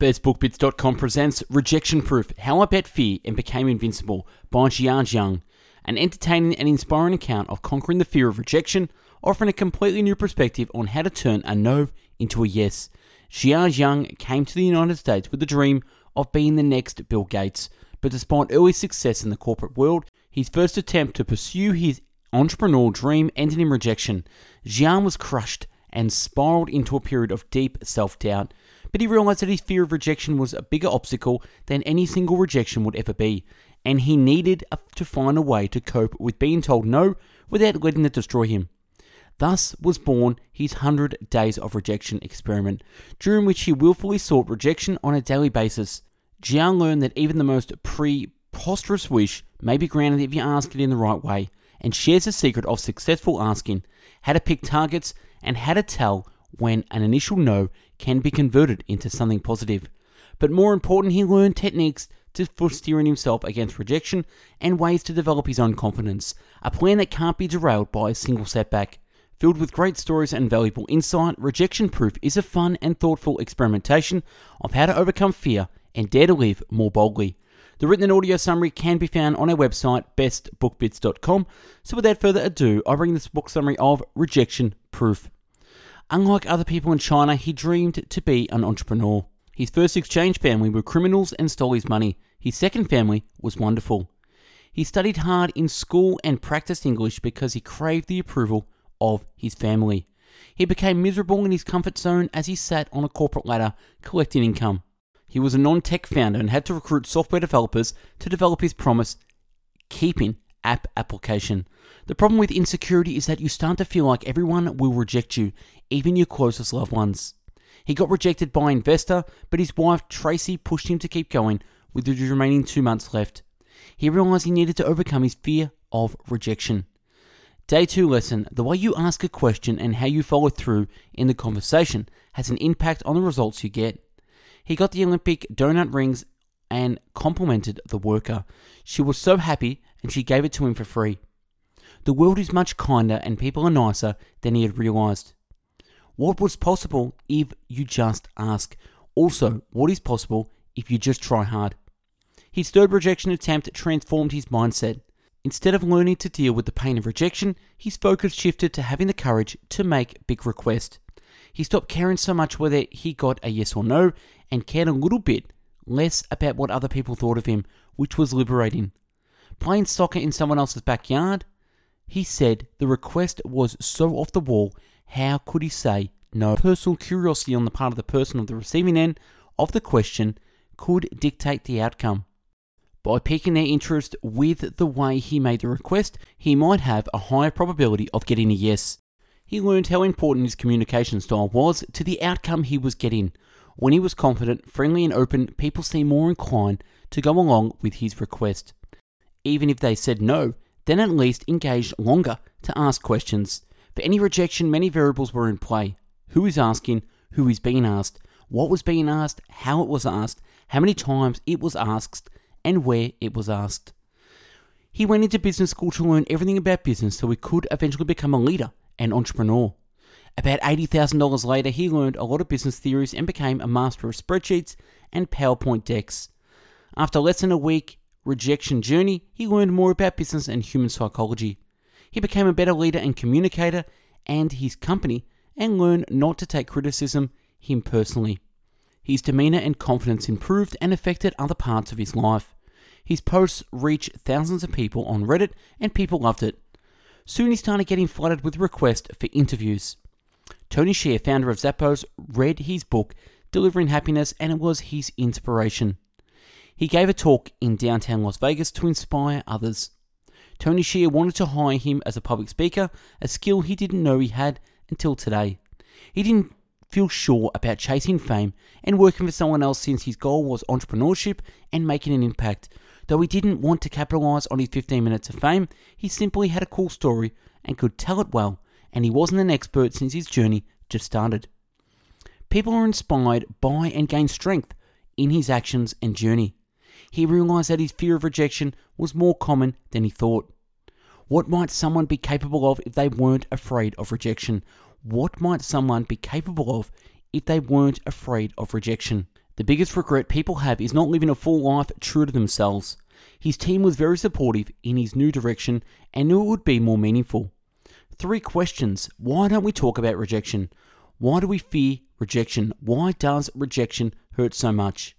BestBookBits.com presents Rejection Proof, How I Bet Fear and Became Invincible by Jia Jiang, an entertaining and inspiring account of conquering the fear of rejection, offering a completely new perspective on how to turn a no into a yes. Jia Jiang came to the United States with the dream of being the next Bill Gates, but despite early success in the corporate world, his first attempt to pursue his entrepreneurial dream ended in rejection. Jiang was crushed and spiraled into a period of deep self-doubt, but he realized that his fear of rejection was a bigger obstacle than any single rejection would ever be, and he needed to find a way to cope with being told no without letting it destroy him. Thus was born his 100 Days of Rejection experiment, during which he willfully sought rejection on a daily basis. Jiang learned that even the most preposterous wish may be granted if you ask it in the right way, and shares the secret of successful asking, how to pick targets, and how to tell when an initial no can be converted into something positive. But more important, he learned techniques for steering himself against rejection and ways to develop his own confidence, a plan that can't be derailed by a single setback. Filled with great stories and valuable insight, Rejection Proof is a fun and thoughtful experimentation of how to overcome fear and dare to live more boldly. The written and audio summary can be found on our website, bestbookbits.com. So without further ado, I bring this book summary of Rejection Proof. Unlike other people in China, he dreamed to be an entrepreneur. His first exchange family were criminals and stole his money. His second family was wonderful. He studied hard in school and practiced English because he craved the approval of his family. He became miserable in his comfort zone as he sat on a corporate ladder collecting income. He was a non-tech founder and had to recruit software developers to develop his promise-keeping app application. The problem with insecurity is that you start to feel like everyone will reject you, even your closest loved ones. He got rejected by an investor, but his wife Tracy pushed him to keep going with the remaining 2 months left. He realized he needed to overcome his fear of rejection. Day 2 lesson, the way you ask a question and how you follow through in the conversation has an impact on the results you get. He got the Olympic donut rings and complimented the worker. She was so happy and she gave it to him for free. The world is much kinder and people are nicer than he had realized. What was possible if you just ask? Also, what is possible if you just try hard? His third rejection attempt transformed his mindset. Instead of learning to deal with the pain of rejection, his focus shifted to having the courage to make big requests. He stopped caring so much whether he got a yes or no and cared a little bit less about what other people thought of him, which was liberating. Playing soccer in someone else's backyard, he said the request was so off the wall, how could he say no? Personal curiosity on the part of the person of the receiving end of the question could dictate the outcome. By piquing their interest with the way he made the request, he might have a higher probability of getting a yes. He learned how important his communication style was to the outcome he was getting. When he was confident, friendly and open, people seemed more inclined to go along with his request. Even if they said no, then at least engaged longer to ask questions. For any rejection, many variables were in play. Who is asking, who is being asked, what was being asked, how it was asked, how many times it was asked, and where it was asked. He went into business school to learn everything about business so he could eventually become a leader and entrepreneur. About $80,000 later, he learned a lot of business theories and became a master of spreadsheets and PowerPoint decks. After less than a week rejection journey, he learned more about business and human psychology. He became a better leader and communicator and his company and learned not to take criticism him personally. His demeanor and confidence improved and affected other parts of his life. His posts reached thousands of people on Reddit and people loved it. Soon he started getting flooded with requests for interviews. Tony Hsieh, founder of Zappos, read his book, Delivering Happiness, and it was his inspiration. He gave a talk in downtown Las Vegas to inspire others. Tony Hsieh wanted to hire him as a public speaker, a skill he didn't know he had until today. He didn't feel sure about chasing fame and working for someone else since his goal was entrepreneurship and making an impact. Though he didn't want to capitalize on his 15 minutes of fame, he simply had a cool story and could tell it well, and he wasn't an expert since his journey just started. People are inspired by and gain strength in his actions and journey. He realized that his fear of rejection was more common than he thought. What might someone be capable of if they weren't afraid of rejection? What might someone be capable of if they weren't afraid of rejection? The biggest regret people have is not living a full life true to themselves. His team was very supportive in his new direction and knew it would be more meaningful. 3 questions. Why don't we talk about rejection? Why do we fear rejection? Why does rejection hurt so much?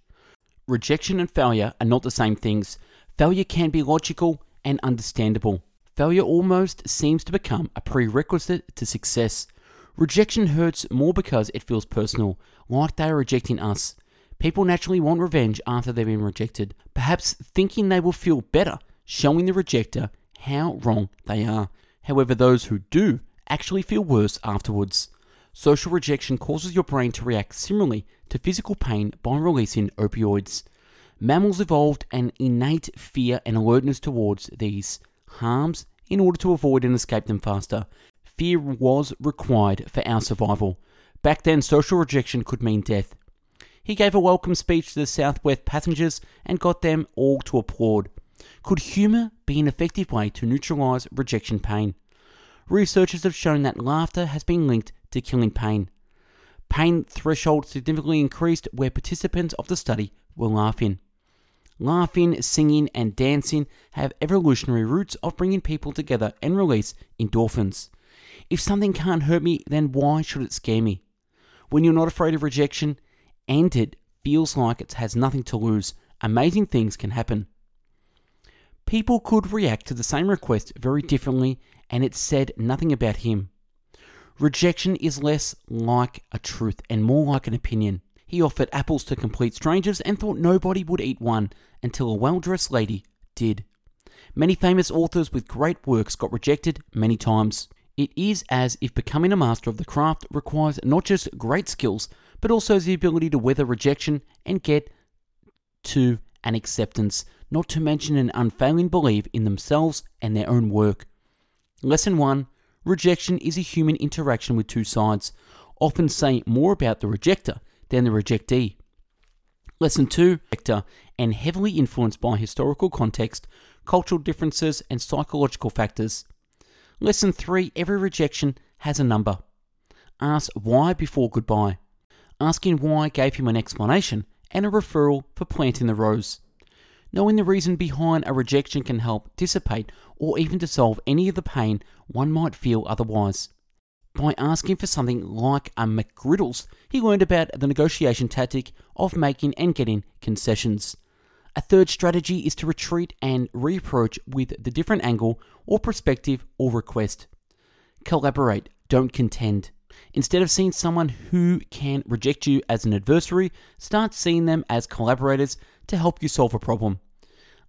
Rejection and failure are not the same things. Failure can be logical and understandable. Failure almost seems to become a prerequisite to success. Rejection hurts more because it feels personal, like they are rejecting us. People naturally want revenge after they've been rejected, perhaps thinking they will feel better, showing the rejector how wrong they are. However, those who do actually feel worse afterwards. Social rejection causes your brain to react similarly to physical pain by releasing opioids. Mammals evolved an innate fear and alertness towards these harms in order to avoid and escape them faster. Fear was required for our survival. Back then, social rejection could mean death. He gave a welcome speech to the Southwest passengers and got them all to applaud. Could humor be an effective way to neutralize rejection pain? Researchers have shown that laughter has been linked to killing pain. Pain thresholds significantly increased where participants of the study were laughing. Laughing, singing, and dancing have evolutionary roots of bringing people together and release endorphins. If something can't hurt me, then why should it scare me? When you're not afraid of rejection, and it feels like it has nothing to lose, amazing things can happen. People could react to the same request very differently, and it said nothing about him. Rejection is less like a truth and more like an opinion. He offered apples to complete strangers and thought nobody would eat one until a well-dressed lady did. Many famous authors with great works got rejected many times. It is as if becoming a master of the craft requires not just great skills, but also the ability to weather rejection and get to an acceptance, not to mention an unfailing belief in themselves and their own work. Lesson 1. Rejection is a human interaction with two sides, often saying more about the rejector than the rejectee. Lesson 2. And heavily influenced by historical context, cultural differences, and psychological factors. Lesson 3. Every rejection has a number. Ask why before goodbye. Asking why gave him an explanation and a referral for planting the rose. Knowing the reason behind a rejection can help dissipate or even dissolve any of the pain one might feel otherwise. By asking for something like a McGriddles, he learned about the negotiation tactic of making and getting concessions. A third strategy is to retreat and reapproach with the different angle or perspective or request. Collaborate, don't contend. Instead of seeing someone who can reject you as an adversary, start seeing them as collaborators to help you solve a problem.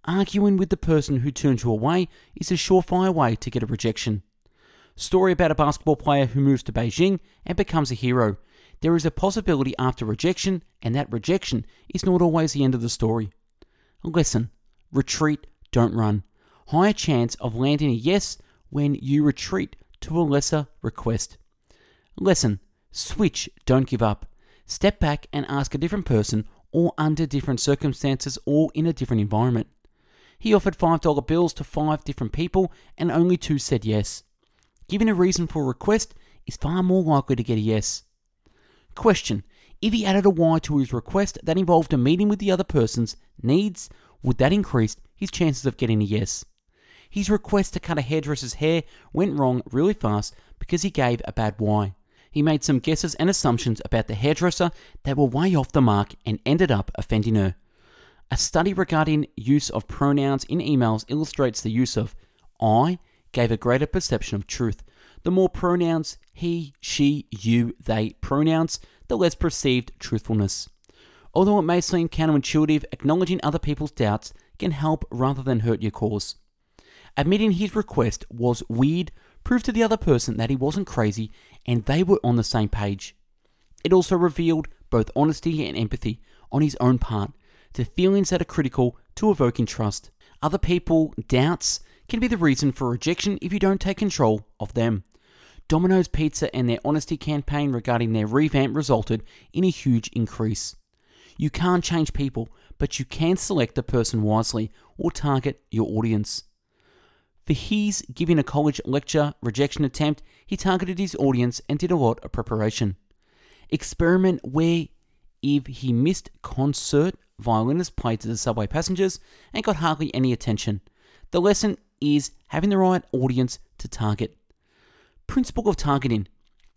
Arguing with the person who turned you away is a surefire way to get a rejection. Story about a basketball player who moves to Beijing and becomes a hero. There is a possibility after rejection, and that rejection is not always the end of the story. Lesson. Retreat, don't run. Higher chance of landing a yes when you retreat to a lesser request. Lesson. Switch, don't give up. Step back and ask a different person or under different circumstances or in a different environment. He offered $5 bills to 5 different people and only 2 said yes. Giving a reason for a request is far more likely to get a yes. Question. If he added a why to his request that involved a meeting with the other person's needs, would that increase his chances of getting a yes? His request to cut a hairdresser's hair went wrong really fast because he gave a bad why. He made some guesses and assumptions about the hairdresser that were way off the mark and ended up offending her. A study regarding use of pronouns in emails illustrates the use of I gave a greater perception of truth. The more pronouns he, she, you, they pronouns, the less perceived truthfulness. Although it may seem counterintuitive, acknowledging other people's doubts can help rather than hurt your cause. Admitting his request was weird proved to the other person that he wasn't crazy and they were on the same page. It also revealed both honesty and empathy on his own part to feelings that are critical to evoking trust. Other people's doubts can be the reason for rejection if you don't take control of them. Domino's Pizza and their honesty campaign regarding their revamp resulted in a huge increase. You can't change people, but you can select the person wisely or target your audience. For his giving a college lecture rejection attempt, he targeted his audience and did a lot of preparation. Experiment where if he missed concert violinist played to the subway passengers and got hardly any attention. The lesson is having the right audience to target. Principle of targeting.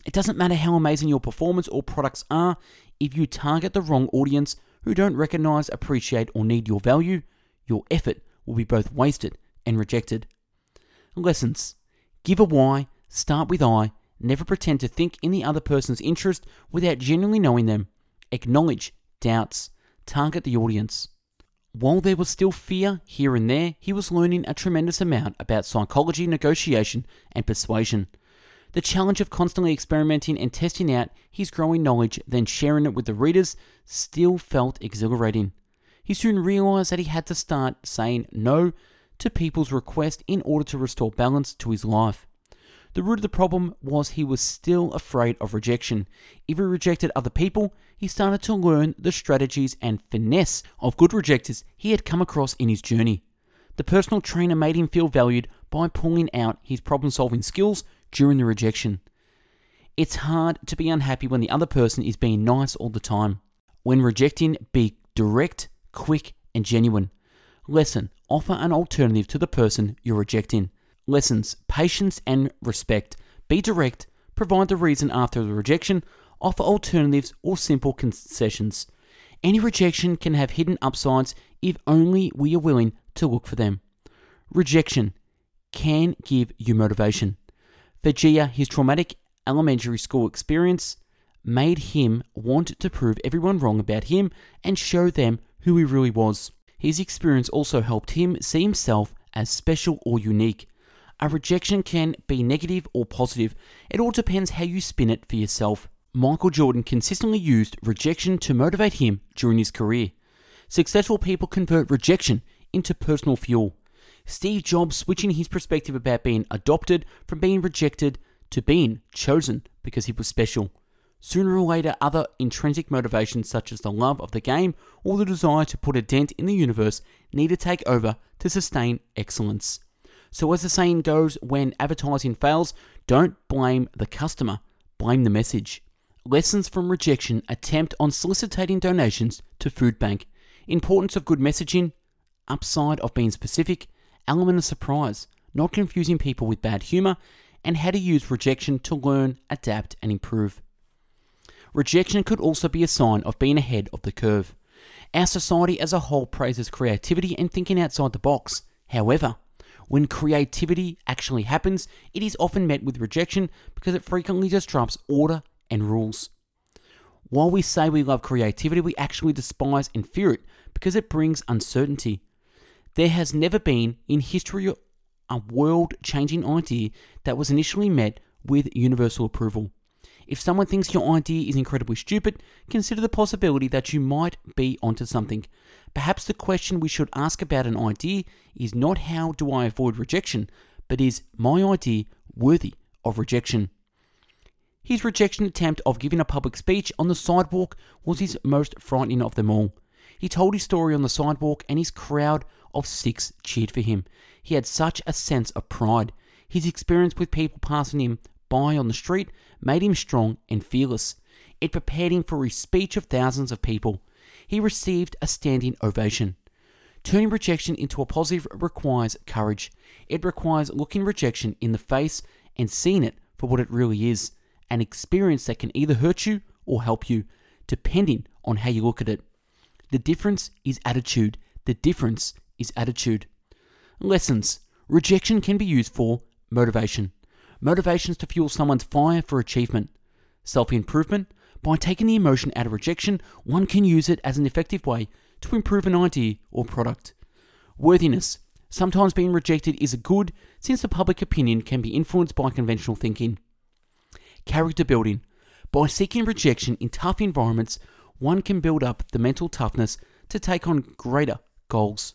It doesn't matter how amazing your performance or products are, if you target the wrong audience who don't recognize, appreciate, or need your value, your effort will be both wasted and rejected. Lessons. Give a why, start with I, never pretend to think in the other person's interest without genuinely knowing them. Acknowledge doubts. Target the audience. While there was still fear here and there, he was learning a tremendous amount about psychology, negotiation, and persuasion. The challenge of constantly experimenting and testing out his growing knowledge, then sharing it with the readers, still felt exhilarating. He soon realized that he had to start saying no to people's requests in order to restore balance to his life. The root of the problem was he was still afraid of rejection. If he rejected other people, he started to learn the strategies and finesse of good rejectors he had come across in his journey. The personal trainer made him feel valued by pulling out his problem-solving skills during the rejection. It's hard to be unhappy when the other person is being nice all the time. When rejecting, be direct, quick, and genuine. Lesson: offer an alternative to the person you're rejecting. Lessons: patience and respect. Be direct, provide the reason after the rejection, offer alternatives or simple concessions. Any rejection can have hidden upsides if only we are willing to look for them. Rejection can give you motivation. For Jia, his traumatic elementary school experience made him want to prove everyone wrong about him and show them who he really was. His experience also helped him see himself as special or unique. A rejection can be negative or positive. It all depends how you spin it for yourself. Michael Jordan consistently used rejection to motivate him during his career. Successful people convert rejection into personal fuel. Steve Jobs switching his perspective about being adopted from being rejected to being chosen because he was special. Sooner or later, other intrinsic motivations such as the love of the game or the desire to put a dent in the universe need to take over to sustain excellence. So as the saying goes, when advertising fails, don't blame the customer, blame the message. Lessons from rejection: attempt on soliciting donations to food bank. Importance of good messaging, upside of being specific, element of surprise, not confusing people with bad humor, and how to use rejection to learn, adapt, and improve. Rejection could also be a sign of being ahead of the curve. Our society as a whole praises creativity and thinking outside the box. However, when creativity actually happens, it is often met with rejection because it frequently disrupts order and rules. While we say we love creativity, we actually despise and fear it because it brings uncertainty. There has never been in history a world-changing idea that was initially met with universal approval. If someone thinks your idea is incredibly stupid, consider the possibility that you might be onto something. Perhaps the question we should ask about an idea is not how do I avoid rejection, but is my idea worthy of rejection? His rejection attempt of giving a public speech on the sidewalk was his most frightening of them all. He told his story on the sidewalk and his crowd of 6 cheered for him. He had such a sense of pride. His experience with people passing him by on the street made him strong and fearless. It prepared him for his speech of thousands of people. He received a standing ovation. Turning rejection into a positive requires courage. It requires looking rejection in the face and seeing it for what it really is, an experience that can either hurt you or help you, depending on how you look at it. The difference is attitude. The difference is attitude. Lessons. Rejection can be used for motivation. Motivations to fuel someone's fire for achievement. Self-improvement. By taking the emotion out of rejection, one can use it as an effective way to improve an idea or product. Worthiness. Sometimes being rejected is a good, since the public opinion can be influenced by conventional thinking. Character building. By seeking rejection in tough environments, one can build up the mental toughness to take on greater goals.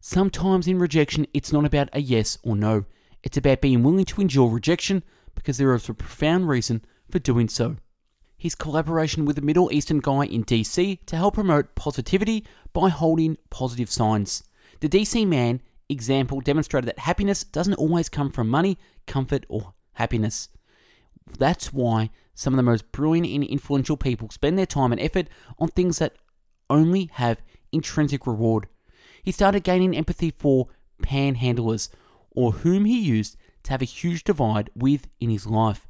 Sometimes in rejection, it's not about a yes or no. It's about being willing to endure rejection because there is a profound reason for doing so. His collaboration with a Middle Eastern guy in DC to help promote positivity by holding positive signs. The DC man example demonstrated that happiness doesn't always come from money, comfort, or happiness. That's why some of the most brilliant and influential people spend their time and effort on things that only have intrinsic reward. He started gaining empathy for panhandlers, or whom he used to have a huge divide with in his life.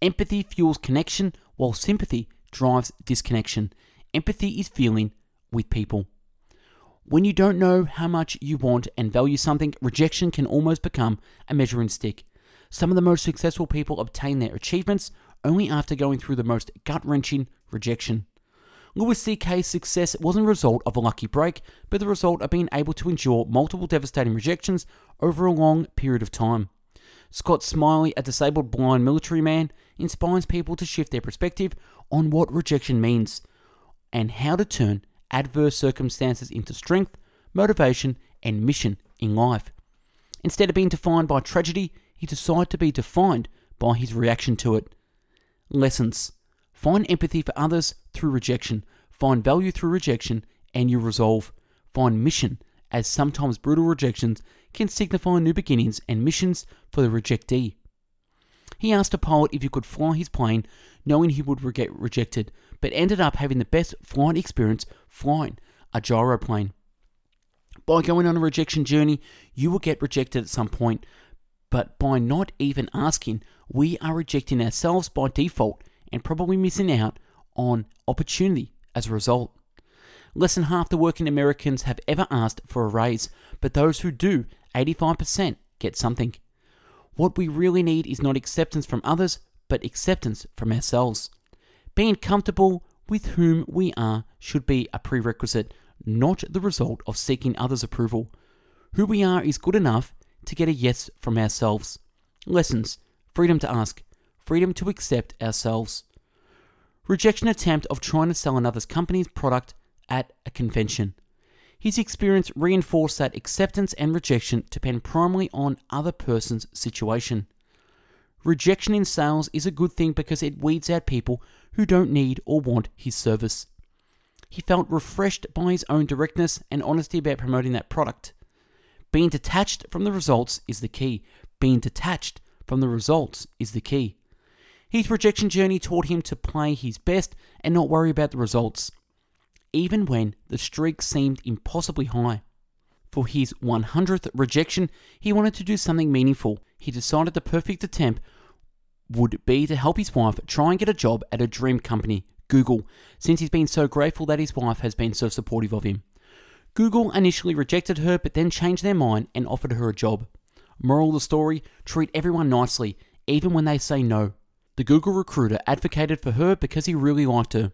Empathy fuels connection, while sympathy drives disconnection. Empathy is feeling with people. When you don't know how much you want and value something, rejection can almost become a measuring stick. Some of the most successful people obtain their achievements only after going through the most gut-wrenching rejection. Louis C.K.'s success wasn't a result of a lucky break, but the result of being able to endure multiple devastating rejections over a long period of time. Scott Smiley, a disabled blind military man, inspires people to shift their perspective on what rejection means and how to turn adverse circumstances into strength, motivation, and mission in life. Instead of being defined by tragedy, he decided to be defined by his reaction to it. Lessons. Find empathy for others through rejection. Find value through rejection, and you resolve. Find mission, as sometimes brutal rejections can signify new beginnings and missions for the rejectee. He asked a pilot if he could fly his plane, knowing he would get rejected, but ended up having the best flight experience flying a gyroplane. By going on a rejection journey, you will get rejected at some point, but by not even asking, we are rejecting ourselves by default and probably missing out on opportunity as a result. Less than half the working Americans have ever asked for a raise, but those who do, 85% get something. What we really need is not acceptance from others, but acceptance from ourselves. Being comfortable with whom we are should be a prerequisite, not the result of seeking others' approval. Who we are is good enough to get a yes from ourselves. Lessons. Freedom to ask. Freedom to accept ourselves. Rejection attempt of trying to sell another company's product at a convention. His experience reinforced that acceptance and rejection depend primarily on other person's situation. Rejection in sales is a good thing because it weeds out people who don't need or want his service. He felt refreshed by his own directness and honesty about promoting that product. Being detached from the results is the key. Being detached from the results is the key. His rejection journey taught him to play his best and not worry about the results, even when the streak seemed impossibly high. For his 100th rejection, he wanted to do something meaningful. He decided the perfect attempt would be to help his wife try and get a job at a dream company, Google, since he's been so grateful that his wife has been so supportive of him. Google initially rejected her, but then changed their mind and offered her a job. Moral of the story, treat everyone nicely, even when they say no. The Google recruiter advocated for her because he really liked her.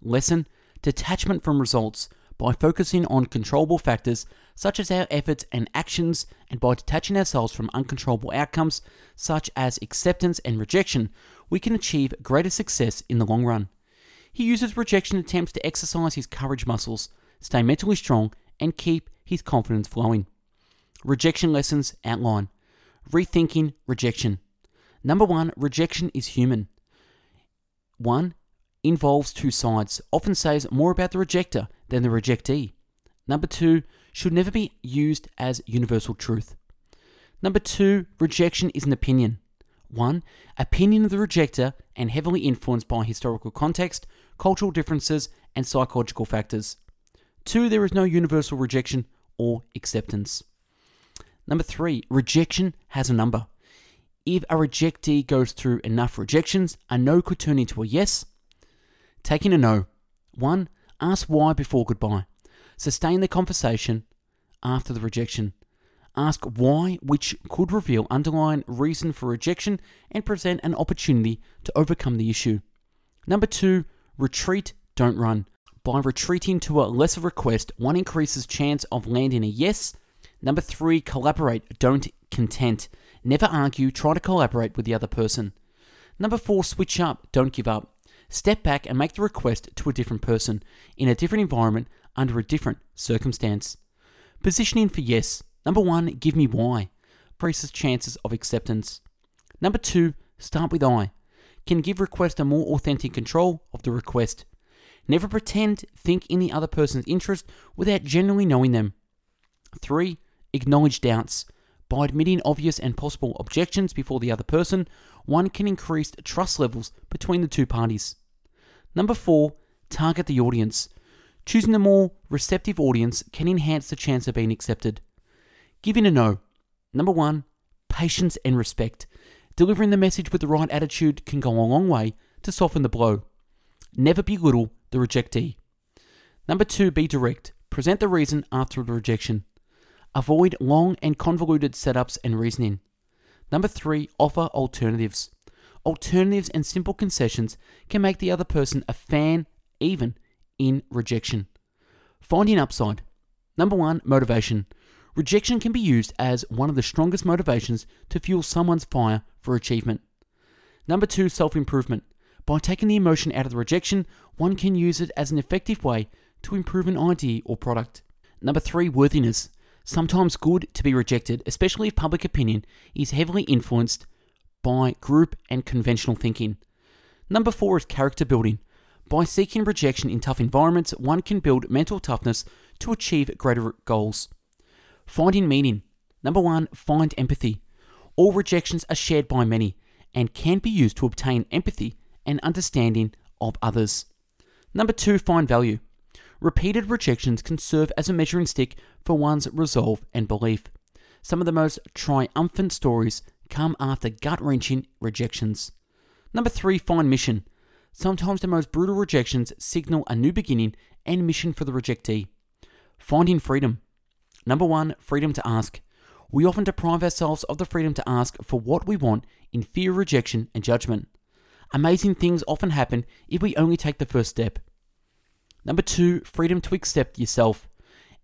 Lesson, detachment from results. By focusing on controllable factors, such as our efforts and actions, and by detaching ourselves from uncontrollable outcomes, such as acceptance and rejection, we can achieve greater success in the long run. He uses rejection attempts to exercise his courage muscles, stay mentally strong, and keep his confidence flowing. Rejection lessons outline. Rethinking rejection. Number 1, rejection is human. 1. Involves two sides, often says more about the rejector than the rejectee. Number 2, should never be used as universal truth. Number 2, rejection is an opinion. 1, opinion of the rejector and heavily influenced by historical context, cultural differences, and psychological factors. 2, there is no universal rejection or acceptance. Number 3, rejection has a number. If a rejectee goes through enough rejections, a no could turn into a yes. Taking a no. 1, ask why before goodbye. Sustain the conversation after the rejection. Ask why, which could reveal underlying reason for rejection and present an opportunity to overcome the issue. Number 2, retreat, don't run. By retreating to a lesser request, one increases chance of landing a yes. Number 3, collaborate, don't contend. Never argue, try to collaborate with the other person. Number 4, switch up, don't give up. Step back and make the request to a different person, in a different environment, under a different circumstance. Positioning for yes. Number 1, give me why. Increases chances of acceptance. Number 2, start with I. Can give request a more authentic control of the request. Never pretend, think in the other person's interest without genuinely knowing them. 3, acknowledge doubts. By admitting obvious and possible objections before the other person, one can increase trust levels between the two parties. Number 4, target the audience. Choosing a more receptive audience can enhance the chance of being accepted. Giving a no. Number 1, patience and respect. Delivering the message with the right attitude can go a long way to soften the blow. Never belittle the rejectee. Number 2, be direct. Present the reason after the rejection. Avoid long and convoluted setups and reasoning. Number 3, offer alternatives. Alternatives and simple concessions can make the other person a fan even in rejection. Finding upside. Number 1, motivation. Rejection can be used as one of the strongest motivations to fuel someone's fire for achievement. Number 2, self-improvement. By taking the emotion out of the rejection, one can use it as an effective way to improve an idea or product. Number 3, worthiness. Sometimes good to be rejected, especially if public opinion is heavily influenced by group and conventional thinking. Number 4 is character building. By seeking rejection in tough environments, one can build mental toughness to achieve greater goals. Finding meaning. Number 1, find empathy. All rejections are shared by many and can be used to obtain empathy and understanding of others. Number 2, find value. Repeated rejections can serve as a measuring stick for one's resolve and belief. Some of the most triumphant stories come after gut-wrenching rejections. Number 3, find mission. Sometimes the most brutal rejections signal a new beginning and mission for the rejectee. Finding freedom. Number 1, freedom to ask. We often deprive ourselves of the freedom to ask for what we want in fear of rejection and judgment. Amazing things often happen if we only take the first step. Number 2, freedom to accept yourself.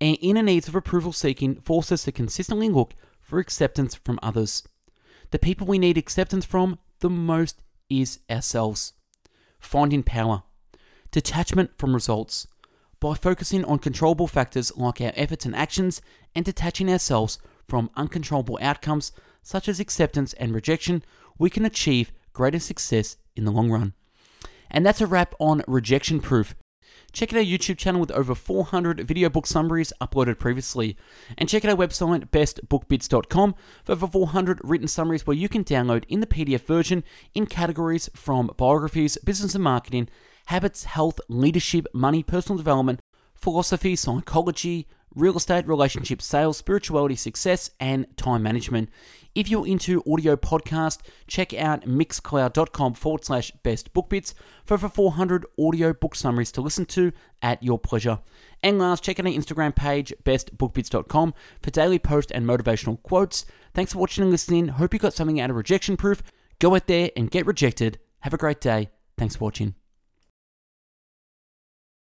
Our inner needs of approval seeking force us to consistently look for acceptance from others. The people we need acceptance from the most is ourselves. Finding power. Detachment from results. By focusing on controllable factors like our efforts and actions and detaching ourselves from uncontrollable outcomes such as acceptance and rejection, we can achieve greater success in the long run. And that's a wrap on Rejection Proof. Check out our YouTube channel with over 400 video book summaries uploaded previously. And check out our website, BestBookBits.com, for over 400 written summaries where you can download in the PDF version in categories from biographies, business and marketing, habits, health, leadership, money, personal development, philosophy, psychology, real estate, relationships, sales, spirituality, success, and time management. If you're into audio podcast, check out mixcloud.com/bestbookbits for over 400 audio book summaries to listen to at your pleasure. And last, check out our Instagram page, bestbookbits.com, for daily posts and motivational quotes. Thanks for watching and listening. Hope you got something out of Rejection Proof. Go out there and get rejected. Have a great day. Thanks for watching.